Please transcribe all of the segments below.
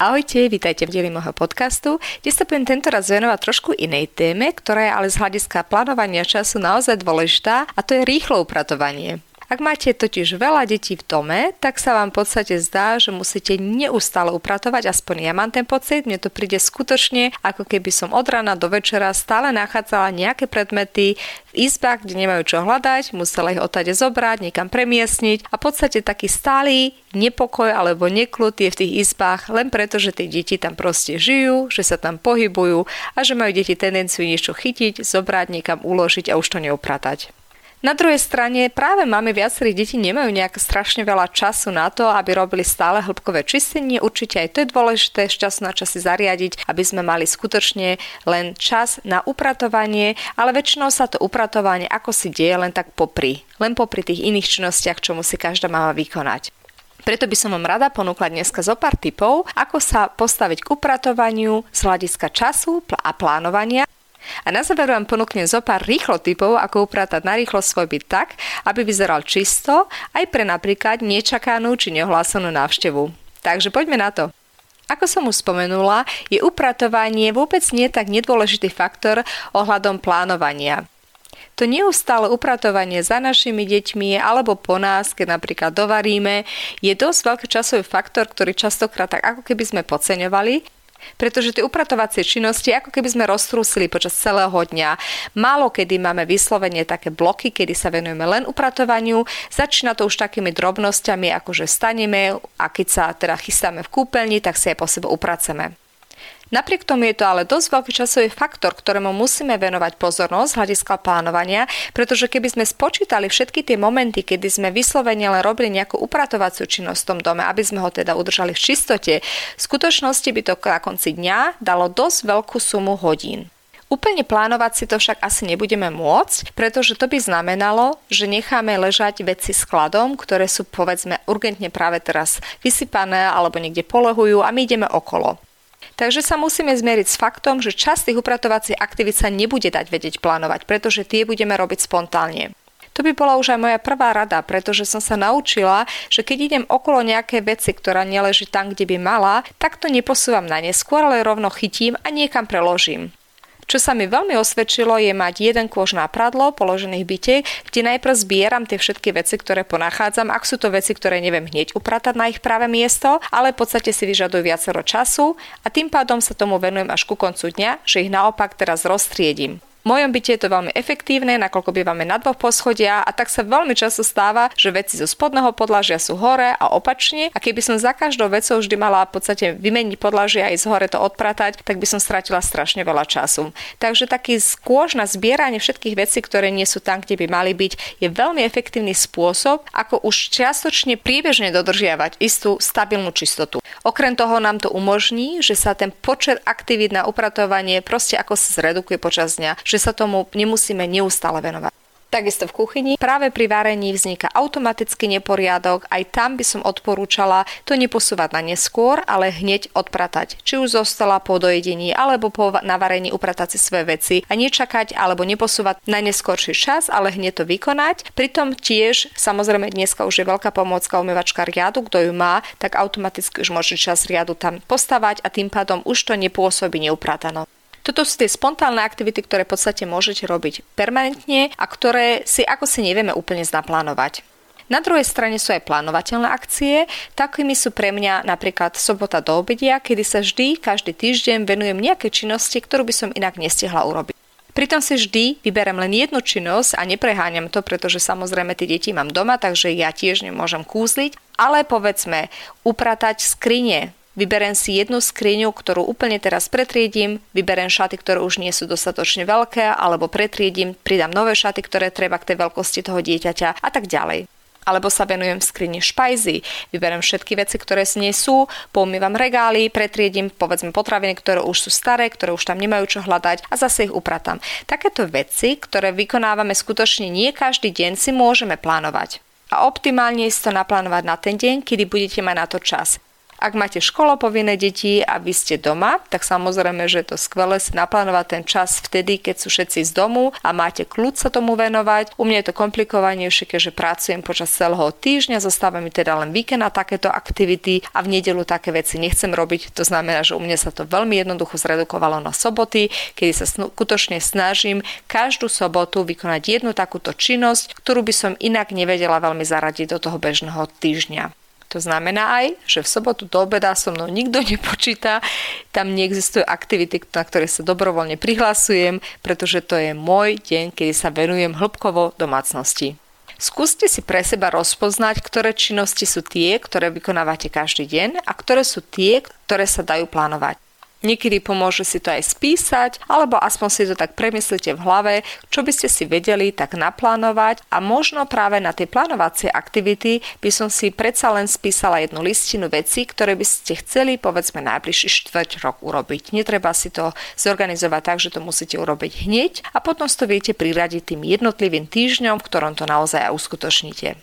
Ahojte, vítajte v dieli môjho podcastu, kde sa budem tentoraz venovať trošku inej téme, ktorá je ale z hľadiska plánovania času naozaj dôležitá a to je rýchlo upratovanie. Ak máte totiž veľa detí v dome, tak sa vám v podstate zdá, že musíte neustále upratovať, aspoň ja mám ten pocit, mne to príde skutočne, ako keby som od rána do večera stále nachádzala nejaké predmety v izbách, kde nemajú čo hľadať, musela ich odtade zobrať, niekam premiestniť a v podstate taký stály nepokoj alebo nekľud je v tých izbách len preto, že tie deti tam proste žijú, že sa tam pohybujú a že majú deti tendenciu niečo chytiť, zobrať, niekam uložiť a už to neupratať. Na druhej strane práve máme viacerých detí nemajú nejak strašne veľa času na to, aby robili stále hĺbkové čistenie. Určite aj to je dôležité z času na čas si zariadiť, aby sme mali skutočne len čas na upratovanie, ale väčšinou sa to upratovanie ako si deje len tak popri. Len popri tých iných činnostiach, čo musí každá mama vykonať. Preto by som vám rada ponúkla dneska zo pár tipov, ako sa postaviť k upratovaniu z hľadiska času a plánovania. A na záver vám ponúknem zo pár rýchlo tipov, ako upratať narýchlo svoj byt tak, aby vyzeral čisto, aj pre napríklad nečakanú či neohlásenú návštevu. Takže poďme na to. Ako som už spomenula, je upratovanie vôbec nie tak nedôležitý faktor ohľadom plánovania. To neustále upratovanie za našimi deťmi alebo po nás, keď napríklad dovaríme, je dosť veľký časový faktor, ktorý častokrát tak ako keby sme podceňovali, pretože tie upratovacie činnosti ako keby sme roztrúsili počas celého dňa. Málo kedy máme vyslovene také bloky, kedy sa venujeme len upratovaniu. Začína to už takými drobnosťami, ako že staneme a keď sa teda chystáme v kúpeľni, tak si aj po sebe upraceme. Napriek tomu je to ale dosť veľký časový faktor, ktorému musíme venovať pozornosť z hľadiska plánovania, pretože keby sme spočítali všetky tie momenty, kedy sme vyslovene len robili nejakú upratovaciu činnosť v tom dome, aby sme ho teda udržali v čistote, v skutočnosti by to na konci dňa dalo dosť veľkú sumu hodín. Úplne plánovať si to však asi nebudeme môcť, pretože to by znamenalo, že necháme ležať veci skladom, ktoré sú povedzme urgentne práve teraz vysypané alebo niekde polehujú a my ideme okolo. Takže sa musíme zmieriť s faktom, že časť tých upratovacích aktivít sa nebude dať vedieť plánovať, pretože tie budeme robiť spontánne. To by bola už aj moja prvá rada, pretože som sa naučila, že keď idem okolo nejakej veci, ktorá neleží tam, kde by mala, tak to neposúvam na neskôr, ale rovno chytím a niekam preložím. Čo sa mi veľmi osvedčilo, je mať jeden kôš na pradlo položený v byte, kde najprv zbieram tie všetky veci, ktoré ponachádzam, ak sú to veci, ktoré neviem hneď upratať na ich práve miesto, ale v podstate si vyžadujú viacero času a tým pádom sa tomu venujem až ku koncu dňa, že ich naopak teraz roztriedím. V mojom byte je to veľmi efektívne, nakoľko bývame na dvoch poschodia a tak sa veľmi často stáva, že veci zo spodného podlažia sú hore a opačne a keby som za každou vecou vždy mala v podstate vymeniť podlažie a ísť hore to odpratať, tak by som stratila strašne veľa času. Takže taký skôž na zbieranie všetkých vecí, ktoré nie sú tam, kde by mali byť, je veľmi efektívny spôsob, ako už čiastočne priebežne dodržiavať istú stabilnú čistotu. Okrem toho nám to umožní, že sa ten počet aktivít na upratovanie proste ako sa zredukuje počas dňa, že sa tomu nemusíme neustále venovať. Takisto v kuchyni. Práve pri varení vzniká automaticky neporiadok. Aj tam by som odporúčala to neposúvať na neskôr, ale hneď odpratať. Či už zostala po dojedení, alebo po navarení upratať si svoje veci a nečakať, alebo neposúvať na neskorší čas, ale hneď to vykonať. Pritom tiež, samozrejme dneska už je veľká pomôcka umývačka riadu, kto ju má, tak automaticky už môže čas riadu tam postavať a tým pádom už to nepôsobí neupratano. Toto sú tie spontánne aktivity, ktoré v podstate môžete robiť permanentne a ktoré si ako si nevieme úplne naplánovať. Na druhej strane sú aj plánovateľné akcie. Takými sú pre mňa napríklad sobota do obedia, kedy sa vždy, každý týždeň venujem nejaké činnosti, ktorú by som inak nestihla urobiť. Pritom si vždy vyberem len jednu činnosť a nepreháňam to, pretože samozrejme tie deti mám doma, takže ja tiež nemôžem kúzliť. Ale povedzme, upratať skrine. Vyberem si jednu skriňu, ktorú úplne teraz pretriedím, vyberem šaty, ktoré už nie sú dostatočne veľké, alebo pretriedím, pridám nové šaty, ktoré treba k tej veľkosti toho dieťaťa a tak ďalej. Alebo sa venujem v skrini špajzy, vyberem všetky veci, ktoré z nej sú, poumývam regály, pretriedím povedzme potraviny, ktoré už sú staré, ktoré už tam nemajú čo hľadať a zase ich upratám. Takéto veci, ktoré vykonávame skutočne nie každý deň, si môžeme plánovať. A optimálne je to naplánovať na ten deň, kedy budete mať na to čas. Ak máte školopovinné deti a vy ste doma, tak samozrejme, že je to skvelé si naplánovať ten čas vtedy, keď sú všetci z domu a máte kľud sa tomu venovať. U mňa je to komplikovanejšie, keďže pracujem počas celého týždňa, zostáva mi teda len víkend na takéto aktivity a v nedeľu také veci nechcem robiť. To znamená, že u mňa sa to veľmi jednoducho zredukovalo na soboty, kedy sa skutočne snažím každú sobotu vykonať jednu takúto činnosť, ktorú by som inak nevedela veľmi zaradiť do toho bežného týždňa. To znamená aj, že v sobotu do obeda so mnou nikto nepočíta, tam neexistujú aktivity, na ktoré sa dobrovoľne prihlasujem, pretože to je môj deň, kedy sa venujem hĺbkovo domácnosti. Skúste si pre seba rozpoznať, ktoré činnosti sú tie, ktoré vykonávate každý deň a ktoré sú tie, ktoré sa dajú plánovať. Niekedy pomôže si to aj spísať, alebo aspoň si to tak premyslite v hlave, čo by ste si vedeli tak naplánovať a možno práve na tie plánovacie aktivity by som si predsa len spísala jednu listinu vecí, ktoré by ste chceli povedzme najbližší štvrť rok urobiť. Netreba si to zorganizovať tak, že to musíte urobiť hneď a potom si to viete priradiť tým jednotlivým týždňom, v ktorom to naozaj aj uskutočníte.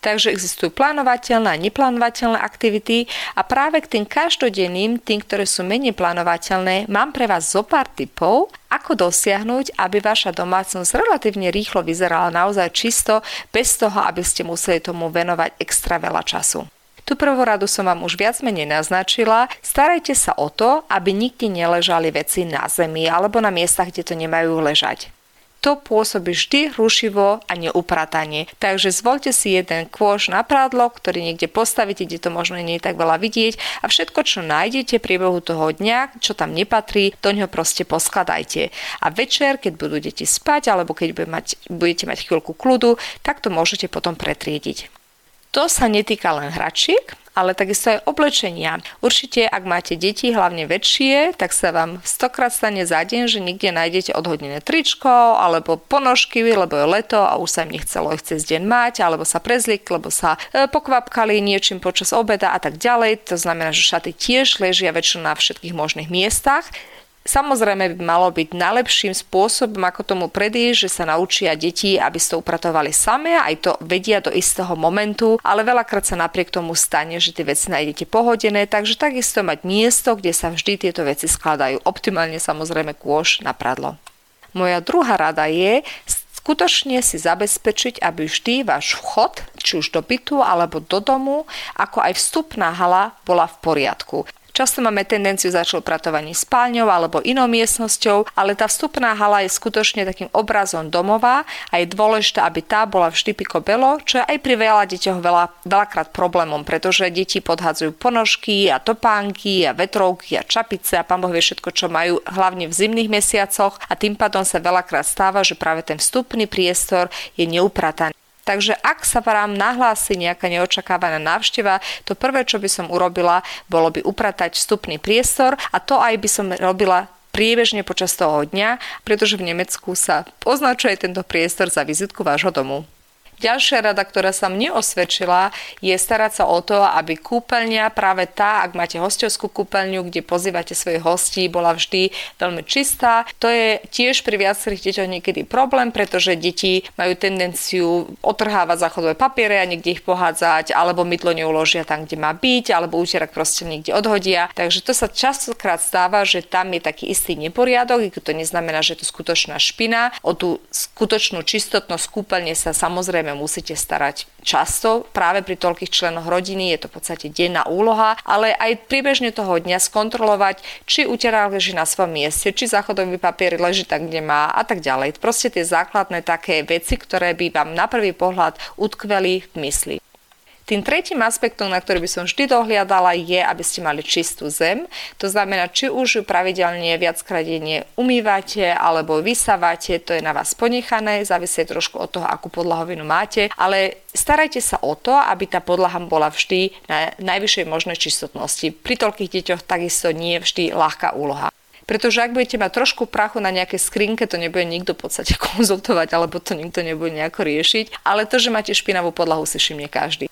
Takže existujú plánovateľné a neplánovateľné aktivity a práve k tým každodenným, tým, ktoré sú menej plánovateľné, mám pre vás zopár tipov, ako dosiahnuť, aby vaša domácnosť relatívne rýchlo vyzerala naozaj čisto, bez toho, aby ste museli tomu venovať extra veľa času. Tu prvú radu som vám už viac menej naznačila. Starajte sa o to, aby nikdy neležali veci na zemi alebo na miestach, kde to nemajú ležať. To pôsobí vždy rušivo a neupratanie. Takže zvolte si jeden kôš na prádlo, ktorý niekde postavíte, kde to možno nie je tak veľa vidieť a všetko, čo nájdete v priebehu toho dňa, čo tam nepatrí, do neho proste poskladajte. A večer, keď budú deti spať alebo keď budete mať chvíľku kľudu, tak to môžete potom pretriediť. To sa netýka len hračiek, ale takisto aj oblečenia. Určite, ak máte deti, hlavne väčšie, tak sa vám 100-krát stane za deň, že niekde nájdete odhodnené tričko alebo ponožky, lebo je leto a už sa im nechcelo ich cez deň mať, alebo sa prezliekli, lebo sa pokvapkali niečím počas obeda a tak ďalej. To znamená, že šaty tiež ležia väčšinou na všetkých možných miestach. Samozrejme by malo byť najlepším spôsobom, ako tomu predísť, že sa naučia deti, aby to upratovali samé, aj to vedia do istého momentu, ale veľakrát sa napriek tomu stane, že tie veci nájdete pohodené, takže takisto mať miesto, kde sa vždy tieto veci skladajú, optimálne samozrejme kôš na pradlo. Moja druhá rada je skutočne si zabezpečiť, aby vždy váš vchod, či už do bytu alebo do domu, ako aj vstupná hala bola v poriadku. Často máme tendenciu začať upratovanie spálňou alebo inou miestnosťou, ale tá vstupná hala je skutočne takým obrazom domova a je dôležité, aby tá bola vždy picobello, čo je aj pri veľa deťoch veľakrát problémom, pretože deti podhádzajú ponožky a topánky a vetrovky a čapice a pán Boh vie všetko, čo majú hlavne v zimných mesiacoch a tým pádom sa veľakrát stáva, že práve ten vstupný priestor je neuprataný. Takže ak sa vám nahlási nejaká neočakávaná návšteva, to prvé, čo by som urobila, bolo by upratať vstupný priestor a to aj by som robila priebežne počas toho dňa, pretože v Nemecku sa označuje tento priestor za vizitku vášho domu. Ďalšia rada, ktorá sa mne osvedčila, je starať sa o to, aby kúpeľňa, práve tá, ak máte hostovskú kúpeľňu, kde pozývate svojich hostí, bola vždy veľmi čistá. To je tiež pri viacerých deťoch niekedy problém, pretože deti majú tendenciu otrhávať záchodové papiere a niekde ich pohádzať, alebo mydlo neuložia tam, kde má byť, alebo úterak proste niekde odhodia. Takže to sa častokrát stáva, že tam je taký istý neporiadok, i to neznamená, že je to skutočná špina. O tú skutočnú čistotnosť kúpeľne sa samozrejme samozrejme musíte starať často. Práve pri toľkých členoch rodiny je to v podstate denná úloha, ale aj priebežne toho dňa skontrolovať, či uterák leží na svojom mieste, či záchodový papier leží tak, kde má a tak ďalej. Proste tie základné také veci, ktoré by vám na prvý pohľad utkveli v mysli. Tým tretím aspektom, na ktorý by som vždy dohliadala, je, aby ste mali čistú zem. To znamená, či už ju pravidelne viackrát denne umývate alebo vysávate, to je na vás ponechané, závisí trošku od toho, akú podlahovinu máte, ale starajte sa o to, aby tá podlaha bola vždy na najvyššej možnej čistotnosti. Pri toľkých deťoch takisto nie je vždy ľahká úloha. Pretože ak budete mať trošku prachu na nejakej skrinke, to nebude nikto v podstate konzultovať, alebo to nikto nebude nejako riešiť, ale to, že máte špinavú podlahu, si všimne každý.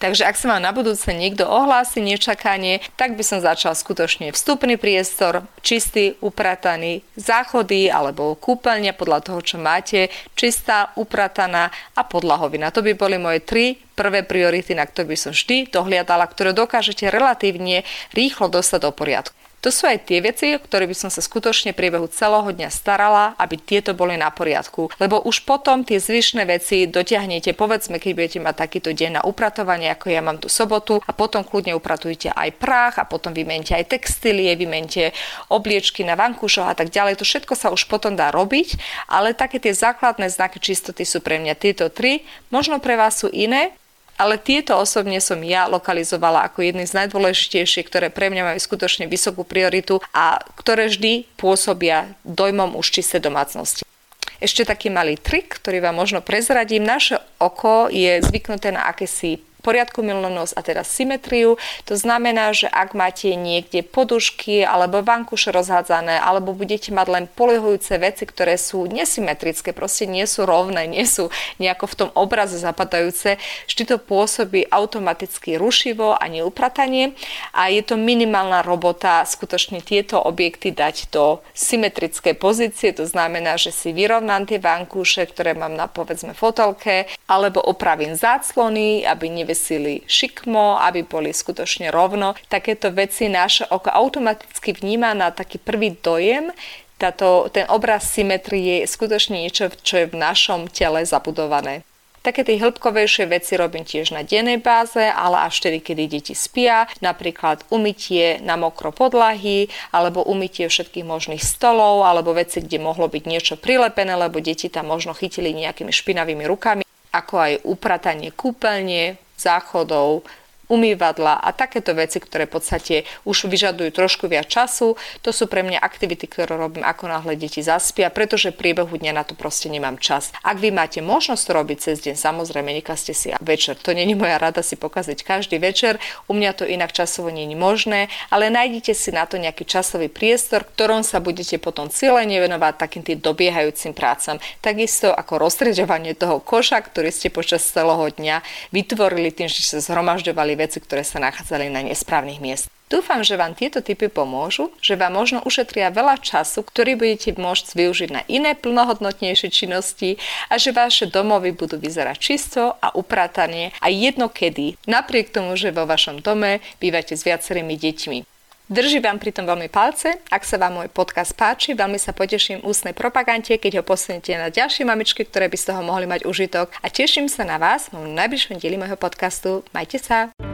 Takže ak sa vám na budúce niekto ohlási nečakanie, tak by som začal skutočne vstupný priestor, čistý, uprataný, záchody alebo kúpeľňa podľa toho, čo máte, čistá, uprataná a podlahovina. To by boli moje tri prvé priority, na ktoré by som vždy dohliadala, ktoré dokážete relatívne rýchlo dostať do poriadku. To sú aj tie veci, o ktoré by som sa skutočne priebehu celého dňa starala, aby tieto boli na poriadku. Lebo už potom tie zvyšné veci dotiahnete, povedzme, keď budete mať takýto deň na upratovanie, ako ja mám tú sobotu, a potom kľudne upratujte aj prach a potom vymente aj textílie, vymente obliečky na vankúšoch a tak ďalej. To všetko sa už potom dá robiť, ale také tie základné znaky čistoty sú pre mňa tieto tri. Možno pre vás sú iné, ale tieto osobne som ja lokalizovala ako jedny z najdôležitejších, ktoré pre mňa majú skutočne vysokú prioritu a ktoré vždy pôsobia dojmom už čisté domácnosti. Ešte taký malý trik, ktorý vám možno prezradím. Naše oko je zvyknuté na akési poriadku milnosť a teda symetriu. To znamená, že ak máte niekde podušky alebo vankúše rozhádzané, alebo budete mať len polihujúce veci, ktoré sú nesymetrické, proste nie sú rovné, nie sú nejako v tom obraze zapadajúce, vždy to pôsobí automaticky rušivo a neupratanie a je to minimálna robota skutočne tieto objekty dať do symetrickej pozície. To znamená, že si vyrovnám tie vankúše, ktoré mám na povedzme fotelke, alebo opravím záclony, aby nevesili šikmo, aby boli skutočne rovno. Takéto veci naše oko automaticky vníma na taký prvý dojem. Ten obraz symetrie je skutočne niečo, čo je v našom tele zabudované. Také tie hĺbkovejšie veci robím tiež na dennej báze, ale až vtedy, kedy deti spia, napríklad umytie na mokro podlahy, alebo umytie všetkých možných stolov, alebo veci, kde mohlo byť niečo prilepené, lebo deti tam možno chytili nejakými špinavými rukami, ako aj upratanie kúpeľne, záchodov, umývadla a takéto veci, ktoré v podstate už vyžadujú trošku viac času. To sú pre mňa aktivity, ktoré robím ako náhle deti zaspia, pretože priebehu dňa na to proste nemám čas. Ak vy máte možnosť to robiť cez deň, samozrejme, nekazte si večer. To nie je moja rada si pokaziť každý večer, u mňa to inak časovo nie je možné, ale nájdite si na to nejaký časový priestor, ktorom sa budete potom cieľene venovať takým tým dobiehajúcim prácam. Takisto ako rozstrieďovanie toho koša, ktorý ste počas celého dňa vytvorili tým, že sa zhromažďovali veci, ktoré sa nachádzali na nesprávnych miestach. Dúfam, že vám tieto tipy pomôžu, že vám možno ušetria veľa času, ktorý budete môcť využiť na iné plnohodnotnejšie činnosti a že vaše domovy budú vyzerať čisto a upratane a jedno kedy, napriek tomu, že vo vašom dome bývate s viacerými deťmi. Držím vám pri tom veľmi palce, ak sa vám môj podcast páči, veľmi sa poteším ústnej propagande, keď ho posunete na ďalšie mamičky, ktoré by z toho mohli mať užitok a teším sa na vás v najbližšom dieli môjho podcastu. Majte sa!